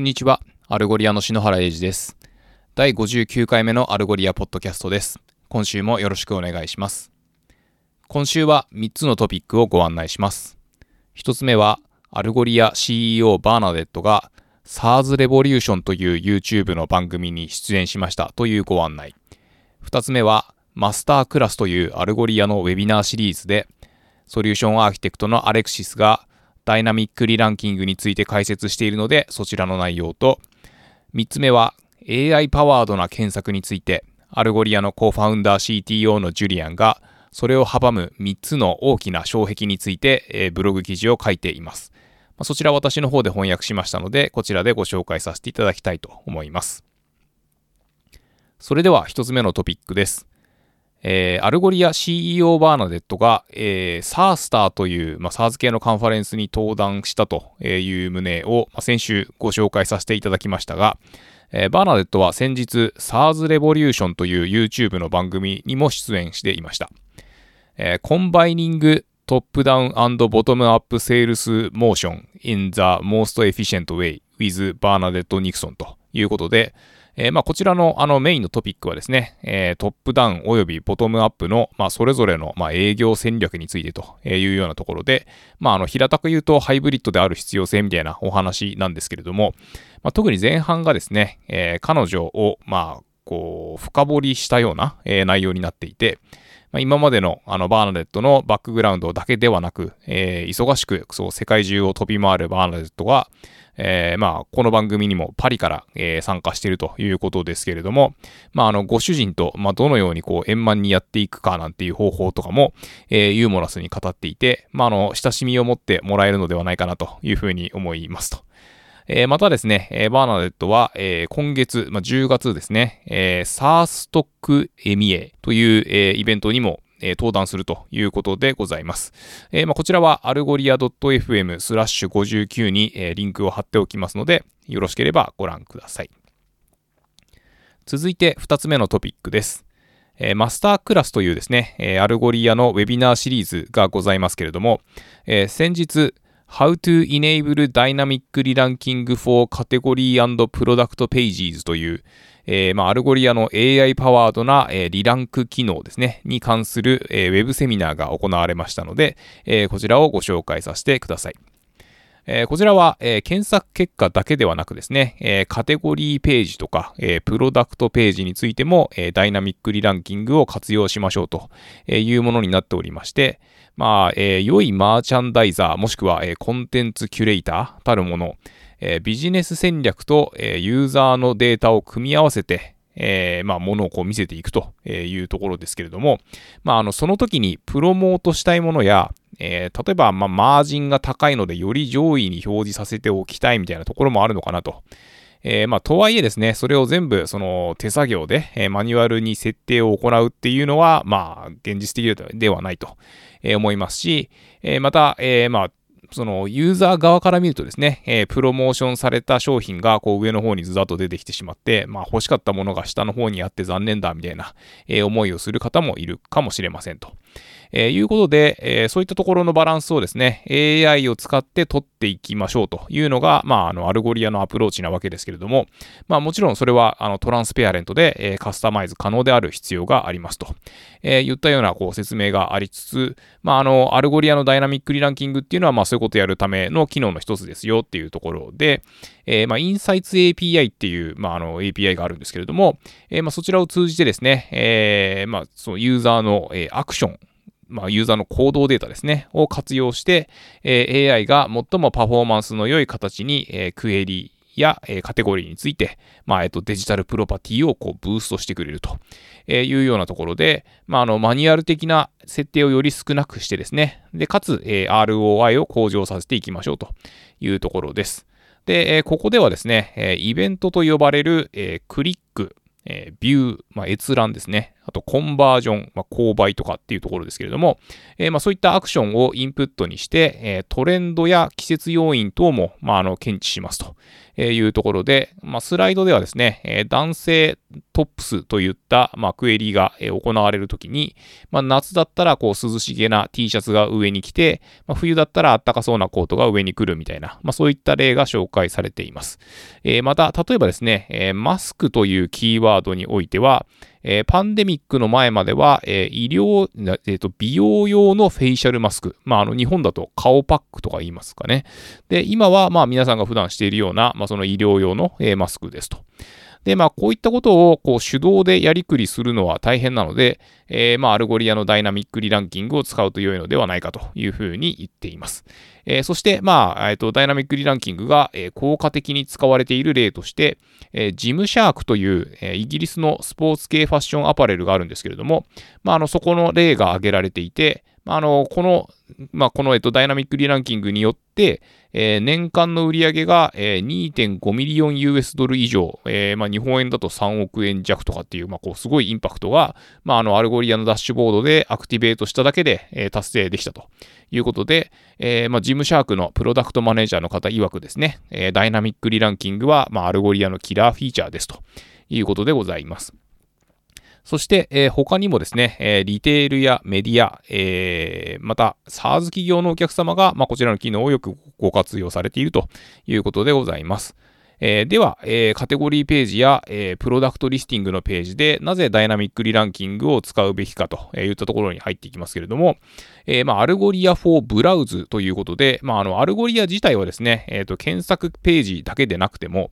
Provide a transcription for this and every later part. こんにちは、アルゴリアの篠原英二です。第59回目のアルゴリアポッドキャストです。今週もよろしくお願いします。今週は3つのトピックをご案内します。1つ目はアルゴリア CEO バーナデットが SARS レボリューションという YouTube の番組に出演しましたというご案内。2つ目はマスタークラスというアルゴリアのウェビナーシリーズでソリューションアーキテクトのアレクシスがダイナミックリランキングについて解説しているので、そちらの内容と、3つ目は AI パワードな検索についてアルゴリアのコーファウンダー CTO のジュリアンがそれを阻む3つの大きな障壁についてブログ記事を書いています。そちら私の方で翻訳しましたので、こちらでご紹介させていただきたいと思います。それでは1つ目のトピックです。アルゴリア CEO バーナデットが、サースターという、SARS 系のカンファレンスに登壇したという旨を、先週ご紹介させていただきましたが、バーナデットは先日 SARS レボリューションという YouTube の番組にも出演していました。コンバイニングトップダウン&ボトムアップセールスモーション in the most efficient way with バーナデット・ニクソンということで、こちらのメインのトピックはですね、トップダウンおよびボトムアップの、それぞれの、営業戦略についてというようなところで、平たく言うとハイブリッドである必要性みたいなお話なんですけれども、特に前半がですね、彼女をこう深掘りしたような、内容になっていて、今までのバーナデットのバックグラウンドだけではなく、忙しくそう世界中を飛び回るバーナデットが、この番組にもパリから、参加しているということですけれども、ご主人と、どのようにこう円満にやっていくかなんていう方法とかも、ユーモラスに語っていて、親しみを持ってもらえるのではないかなというふうに思いますと。またですね、バーナデットは、今月、10月ですね、サーストックエミエという、イベントにも、登壇するということでございます。こちらはアルゴリア .fm/59 に、リンクを貼っておきますので、よろしければご覧ください。続いて2つ目のトピックです。マスタークラスというですね、アルゴリアのウェビナーシリーズがございますけれども、先日、How to enable dynamic re-ranking for category and product pages という、アルゴリアの AI パワードな、リランク機能ですね、に関する、ウェブセミナーが行われましたので、こちらをご紹介させてください。こちらは、検索結果だけではなくですね、カテゴリーページとか、プロダクトページについても、ダイナミックリランキングを活用しましょうというものになっておりまして、良いマーチャンダイザーもしくは、コンテンツキュレーターたるもの、ビジネス戦略と、ユーザーのデータを組み合わせて、ものをこう見せていくというところですけれども、その時にプロモートしたいものや、例えば、マージンが高いのでより上位に表示させておきたいみたいなところもあるのかなと。とはいえですね、それを全部その手作業で、マニュアルに設定を行うっていうのは、現実的ではないと思いますし、また、そのユーザー側から見るとですね、プロモーションされた商品がこう上の方にずらっと出てきてしまって、欲しかったものが下の方にあって残念だみたいな、思いをする方もいるかもしれませんと。いうことで、そういったところのバランスをですね、AI を使って取っていきましょうというのが、アルゴリアのアプローチなわけですけれども、もちろんそれはトランスペアレントで、カスタマイズ可能である必要がありますと、言ったようなこう説明がありつつ、アルゴリアのダイナミックリランキングっていうのは、そういうことをやるための機能の一つですよっていうところで、インサイツ API っていう、API があるんですけれども、そちらを通じてですね、そのユーザーの、アクション、ユーザーの行動データですね、を活用して、AI が最もパフォーマンスの良い形に、クエリや、カテゴリーについて、デジタルプロパティをこうブーストしてくれるというようなところで、マニュアル的な設定をより少なくしてですね、でかつ、ROI を向上させていきましょうというところです。で、ここではですね、イベントと呼ばれる、クリック、ビュー、閲覧ですね、あとコンバージョン、購買とかっていうところですけれども、そういったアクションをインプットにして、トレンドや季節要因等も、検知しますというところで、スライドではですね、男性トップスといった、クエリが行われるときに、夏だったらこう涼しげな T シャツが上に来て、冬だったらあったかそうなコートが上に来るみたいな、そういった例が紹介されています。また、例えばですね、マスクというキーワードにおいては、パンデミックの前までは、美容用のフェイシャルマスク。日本だと顔パックとか言いますかね。で、今は、皆さんが普段しているような、その医療用の、マスクですと。で、こういったことを、手動でやりくりするのは大変なので、アルゴリアのダイナミックリランキングを使うと良いのではないかというふうに言っています。そして、ダイナミックリランキングが、効果的に使われている例として、ジムシャークという、イギリスのスポーツ系ファッションアパレルがあるんですけれども、そこの例が挙げられていて、このダイナミックリランキングによって、年間の売り上げが、2.5 ミリオン US ドル以上、日本円だと3億円弱とかっていう、すごいインパクトが、アルゴリアのダッシュボードでアクティベートしただけで、達成できたということで、ジムシャークのプロダクトマネージャーの方曰くですね、ダイナミックリランキングは、アルゴリアのキラーフィーチャーですということでございます。そして、他にもですね、リテールやメディア、また SaaS 企業のお客様が、こちらの機能をよくご活用されているということでございます。では、カテゴリーページや、プロダクトリスティングのページでなぜダイナミックリランキングを使うべきかといったところに入っていきますけれども、アルゴリア for ブラウズということで、アルゴリア自体はですね、検索ページだけでなくても、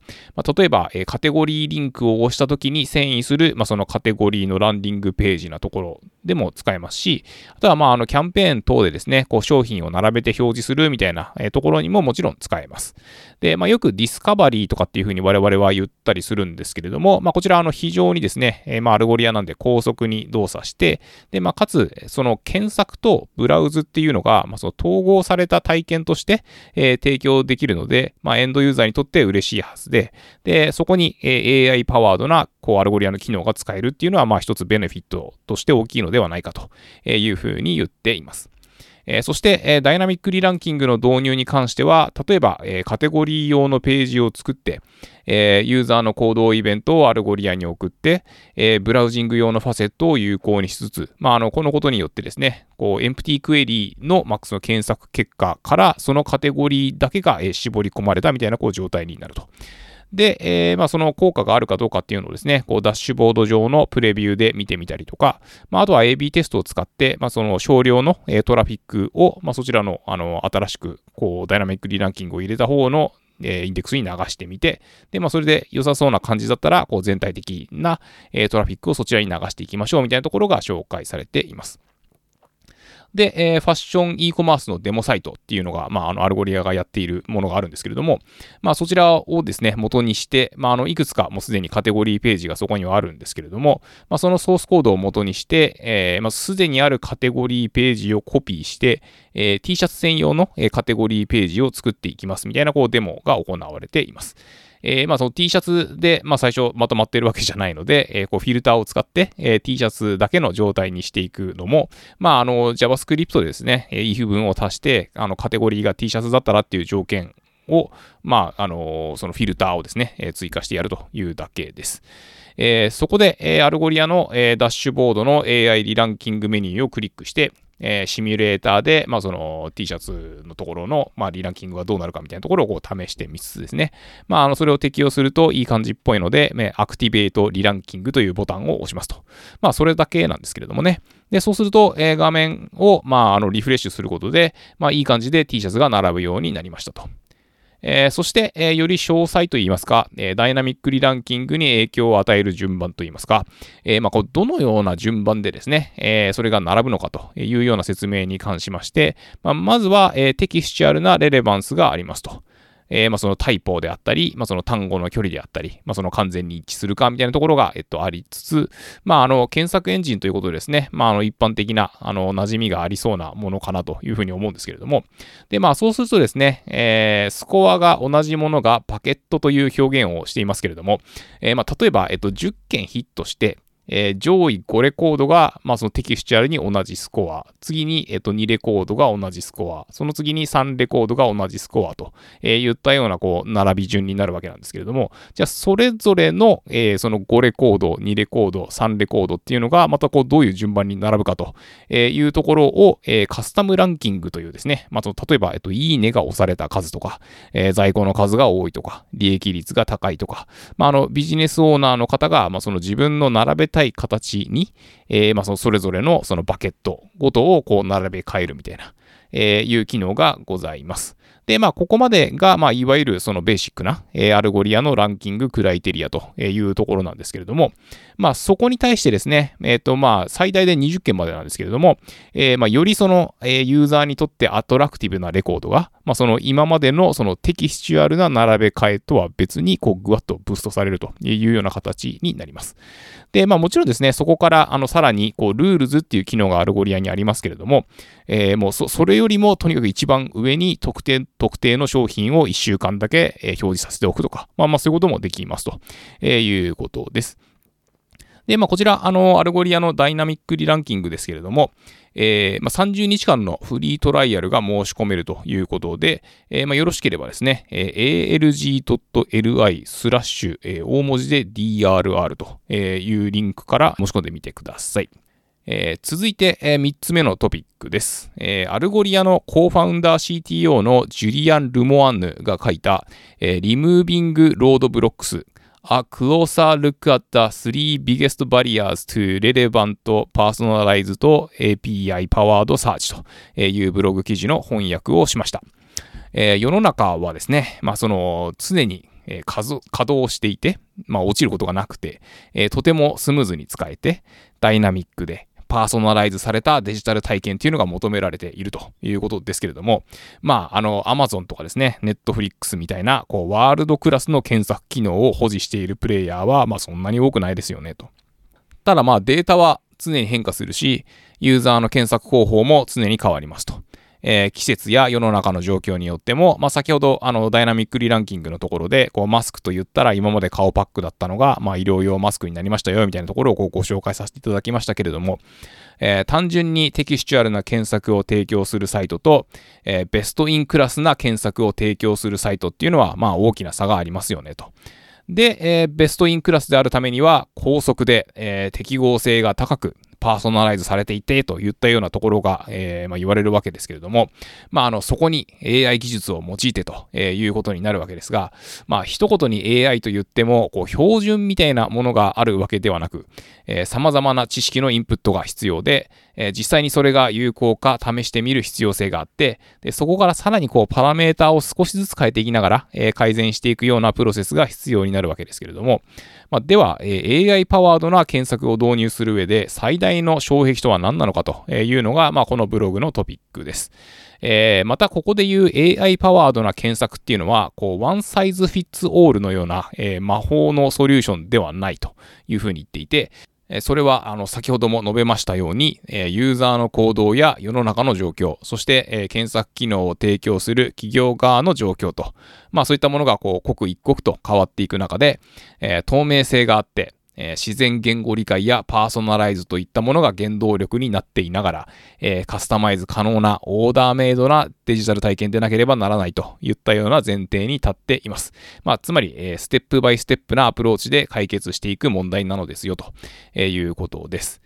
例えば、カテゴリーリンクを押したときに遷移する、そのカテゴリーのランディングページなところでも使えますし、あとは、キャンペーン等でですね、商品を並べて表示するみたいなところにももちろん使えます。で、よくディスカバリーとかっていうふうに我々は言ったりするんですけれども、こちら非常にですね、アルゴリアなんで高速に動作して、でかつその検索とブラウズっていうのが、その統合された体験として、提供できるので、エンドユーザーにとって嬉しいはずで、そこに AI パワードなアルゴリアの機能が使えるっていうのは一つベネフィットとして大きいのではないかというふうに言っています。そして、ダイナミックリランキングの導入に関しては、例えば、カテゴリー用のページを作って、ユーザーの行動イベントをアルゴリアに送って、ブラウジング用のファセットを有効にしつつ、このことによってですね、エンプティクエリーのマックスの検索結果から、そのカテゴリーだけが、絞り込まれたみたいな状態になると。で、その効果があるかどうかっていうのをですね、ダッシュボード上のプレビューで見てみたりとか、あとは AB テストを使って、その少量の、トラフィックを、そちらの、新しく、ダイナミックリランキングを入れた方の、インデックスに流してみて、で、それで良さそうな感じだったら、全体的な、トラフィックをそちらに流していきましょうみたいなところが紹介されています。で、ファッション e コマースのデモサイトっていうのが、アルゴリアがやっているものがあるんですけれども、そちらをですね、元にして、いくつかもうすでにカテゴリーページがそこにはあるんですけれども、そのソースコードを元にして、すでにあるカテゴリーページをコピーして、T シャツ専用のカテゴリーページを作っていきますみたいな、デモが行われています。その T シャツで、最初まとまってるわけじゃないので、フィルターを使って、T シャツだけの状態にしていくのも、JavaScript でですね、if 文を足して、カテゴリーが T シャツだったらっていう条件を、そのフィルターをですね、追加してやるというだけです。そこで、アルゴリアの、ダッシュボードの AI リランキングメニューをクリックして、シミュレーターで、その T シャツのところの、リランキングがどうなるかみたいなところを試してみつつですね。それを適用するといい感じっぽいので、アクティベートリランキングというボタンを押しますと。それだけなんですけれどもね。で、そうすると、画面を、リフレッシュすることで、いい感じで T シャツが並ぶようになりましたと。そして、より詳細といいますか、ダイナミックリランキングに影響を与える順番といいますか、どのような順番でですね、それが並ぶのかというような説明に関しまして、まずは、テキスチュアルなレレバンスがありますと。そのタイポであったり、その単語の距離であったり、その完全に一致するかみたいなところが、ありつつ、検索エンジンということでですね、一般的な、馴染みがありそうなものかなというふうに思うんですけれども、で、そうするとですね、スコアが同じものがパケットという表現をしていますけれども、例えば、10件ヒットして、上位5レコードが、そのテキスチュアルに同じスコア、次に、2レコードが同じスコア、その次に3レコードが同じスコアと、言ったようなこう並び順になるわけなんですけれども、じゃあそれぞれの、その5レコード、2レコード、3レコードっていうのがまたこうどういう順番に並ぶかというところを、カスタムランキングというですね、その例えば、いいねが押された数とか、在庫の数が多いとか、利益率が高いとか、ビジネスオーナーの方が、その自分の並べた形に、それぞれのそのバケットごとをこう並べ替えるみたいな、いう機能がございます。で、ここまでが、いわゆるそのベーシックな、アルゴリアのランキングクライテリアというところなんですけれども、そこに対してですね、最大で20件までなんですけれども、よりその、ユーザーにとってアトラクティブなレコードが、その今までのそのテキスチュアルな並べ替えとは別に、こう、ぐわっとブーストされるというような形になります。で、もちろんですね、そこから、さらに、こう、ルールズっていう機能がアルゴリアにありますけれども、もうそれよりも、とにかく一番上に特定の商品を1週間だけ表示させておくとか、そういうこともできますということです。で、こちら、アルゴリアのダイナミックリランキングですけれども、30日間のフリートライアルが申し込めるということで、よろしければですね、alg.li/DRR というリンクから申し込んでみてください。続いて、3つ目のトピックです。アルゴリアのコーファウンダー CTO のジュリアン・ルモアンヌが書いた、Removing Roadblocks A Closer Look at the 3 Biggest Barriers to Relevant Personalized API Powered Search というブログ記事の翻訳をしました。世の中はですね、その常に稼働していて、落ちることがなくて、とてもスムーズに使えて、ダイナミックで、パーソナライズされたデジタル体験というのが求められているということですけれども、Amazon とかですね、Netflix みたいな、こう、ワールドクラスの検索機能を保持しているプレイヤーは、そんなに多くないですよね、と。ただ、データは常に変化するし、ユーザーの検索方法も常に変わりますと。季節や世の中の状況によっても、先ほどダイナミックリランキングのところでこうマスクと言ったら今まで顔パックだったのが、医療用マスクになりましたよみたいなところをこうご紹介させていただきましたけれども、単純にテキスチュアルな検索を提供するサイトと、ベストインクラスな検索を提供するサイトっていうのは大きな差がありますよねと。で、ベストインクラスであるためには高速で、適合性が高くパーソナライズされていてといったようなところが、言われるわけですけれども、そこに AI 技術を用いてということになるわけですが、一言に AI と言ってもこう標準みたいなものがあるわけではなく、様々な知識のインプットが必要で、実際にそれが有効か試してみる必要性があって、でそこからさらにこうパラメーターを少しずつ変えていきながら、改善していくようなプロセスが必要になるわけですけれども、では、AI パワードな検索を導入する上で最大の障壁とは何なのかというのが、このブログのトピックです。またここで言う AI パワードな検索っていうのはこうワンサイズフィッツオールのような、魔法のソリューションではないというふうに言っていて、それは先ほども述べましたように、ユーザーの行動や世の中の状況、そして検索機能を提供する企業側の状況と、そういったものがこう刻一刻と変わっていく中で、透明性があって、自然言語理解やパーソナライズといったものが原動力になっていながら、カスタマイズ可能なオーダーメイドなデジタル体験でなければならないといったような前提に立っています。つまり、ステップバイステップなアプローチで解決していく問題なのですよということです。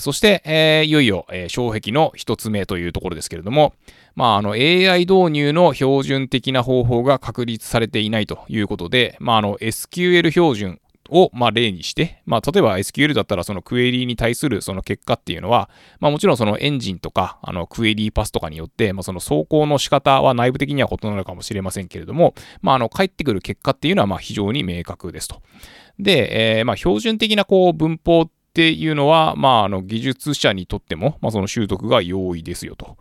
そして、いよいよ、障壁の一つ目というところですけれども、AI 導入の標準的な方法が確立されていないということで、SQL 標準を例にして、例えば SQL だったらそのクエリーに対するその結果っていうのは、もちろんそのエンジンとかクエリーパスとかによって、その走行の仕方は内部的には異なるかもしれませんけれども、返ってくる結果っていうのは非常に明確ですと。で、標準的なこう文法っていうのは、技術者にとっても、その習得が容易ですよと。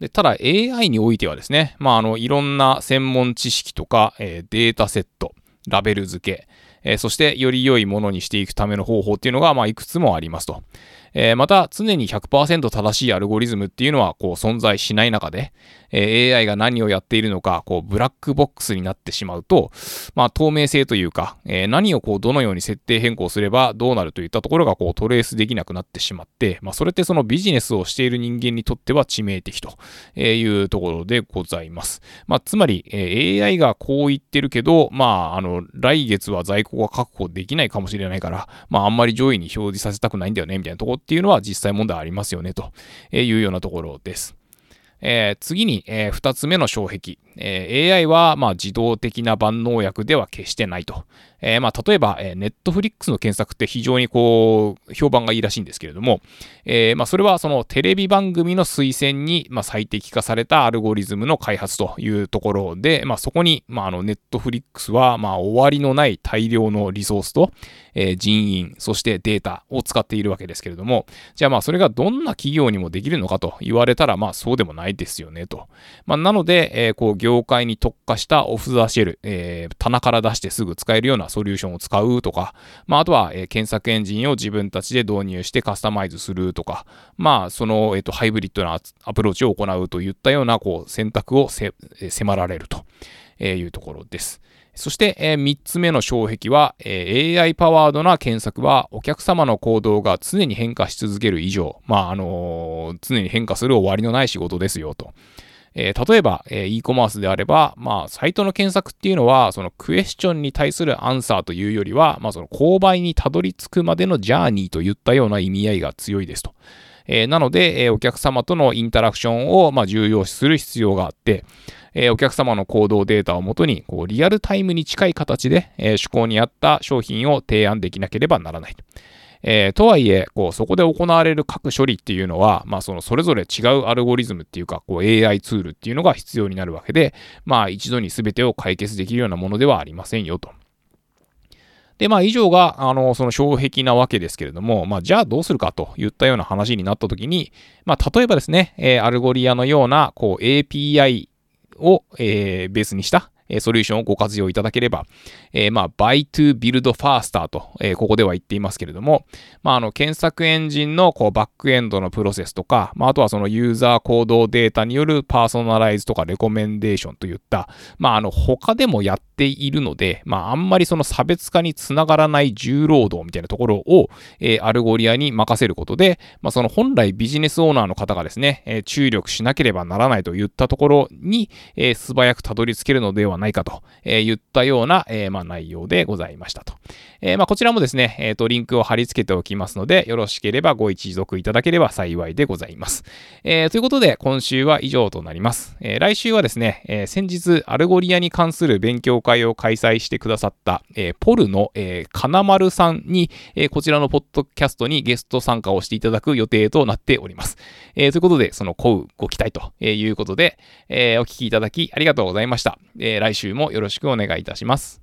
で、ただ AI においてはですね、いろんな専門知識とか、データセット、ラベル付け、そしてより良いものにしていくための方法っていうのがいくつもありますと。また常に 100% 正しいアルゴリズムっていうのはこう存在しない中で、AI が何をやっているのかこうブラックボックスになってしまうと、まあ、透明性というか、何をこうどのように設定変更すればどうなるといったところがこうトレースできなくなってしまって、まあ、それってそのビジネスをしている人間にとっては致命的というところでございます。まあ、つまり、AI がこう言ってるけど、まあ、来月は在庫が確保できないかもしれないから、まあ、あんまり上位に表示させたくないんだよねみたいなところっていうのは実際問題ありますよねというようなところです。次に、2つ目の障壁、AI は、まあ、自動的な万能薬では決してないと、まあ、例えば、Netflix の検索って非常にこう評判がいいらしいんですけれども、まあ、それはそのテレビ番組の推薦に、まあ、最適化されたアルゴリズムの開発というところで、まあ、そこに、まあ、Netflix は、まあ、終わりのない大量のリソースと、人員そしてデータを使っているわけですけれども、じゃあ、まあ、それがどんな企業にもできるのかと言われたら、まあ、そうでもないですよねと。まあ、なので、こう業界に特化したオフ・ザ・シェル、棚から出してすぐ使えるようなソリューションを使うとか、まあ、あとは、検索エンジンを自分たちで導入してカスタマイズするとか、まあ、その、ハイブリッドなアプローチを行うといったようなこう選択を迫られるというところです。そして、3つ目の障壁は、AI パワードな検索はお客様の行動が常に変化し続ける以上、まあ常に変化する終わりのない仕事ですよと。例えば、e コマースであれば、まあ、サイトの検索っていうのは、そのクエスチョンに対するアンサーというよりは、まあ、その購買にたどり着くまでのジャーニーといったような意味合いが強いですと。なので、お客様とのインタラクションを、まあ、重要視する必要があって、お客様の行動データをもとにこうリアルタイムに近い形で、趣向に合った商品を提案できなければならない。とはいえこうそこで行われる各処理っていうのは、まあ、それぞれ違うアルゴリズムっていうかこう AI ツールっていうのが必要になるわけで、まあ、一度に全てを解決できるようなものではありませんよと。で、まあ、以上が、その障壁なわけですけれども、まあ、じゃあどうするかといったような話になったときに、まあ、例えばですね、アルゴリアのような、こう、API を、ベースにした、ソリューションをご活用いただければ、まあ、buy to build faster と、ここでは言っていますけれども、まあ、検索エンジンのこうバックエンドのプロセスとか、まあ、あとはそのユーザー行動データによるパーソナライズとかレコメンデーションといった、まあ、他でもやっているので、まあ、あんまりその差別化につながらない重労働みたいなところを、アルゴリアに任せることで、まあ、その本来ビジネスオーナーの方がですね、注力しなければならないといったところに、素早くたどり着けるのではないかと言ったような、まあ、内容でございましたと。まあ、こちらもですね、リンクを貼り付けておきますので、よろしければご一読いただければ幸いでございます。ということで、今週は以上となります。来週はですね、先日、アルゴリアに関する勉強会を開催してくださった、ポルの、かなまるさんに、こちらのポッドキャストにゲスト参加をしていただく予定となっております。ということで、そのご期待ということで、お聞きいただきありがとうございました。来週もよろしくお願いいたします。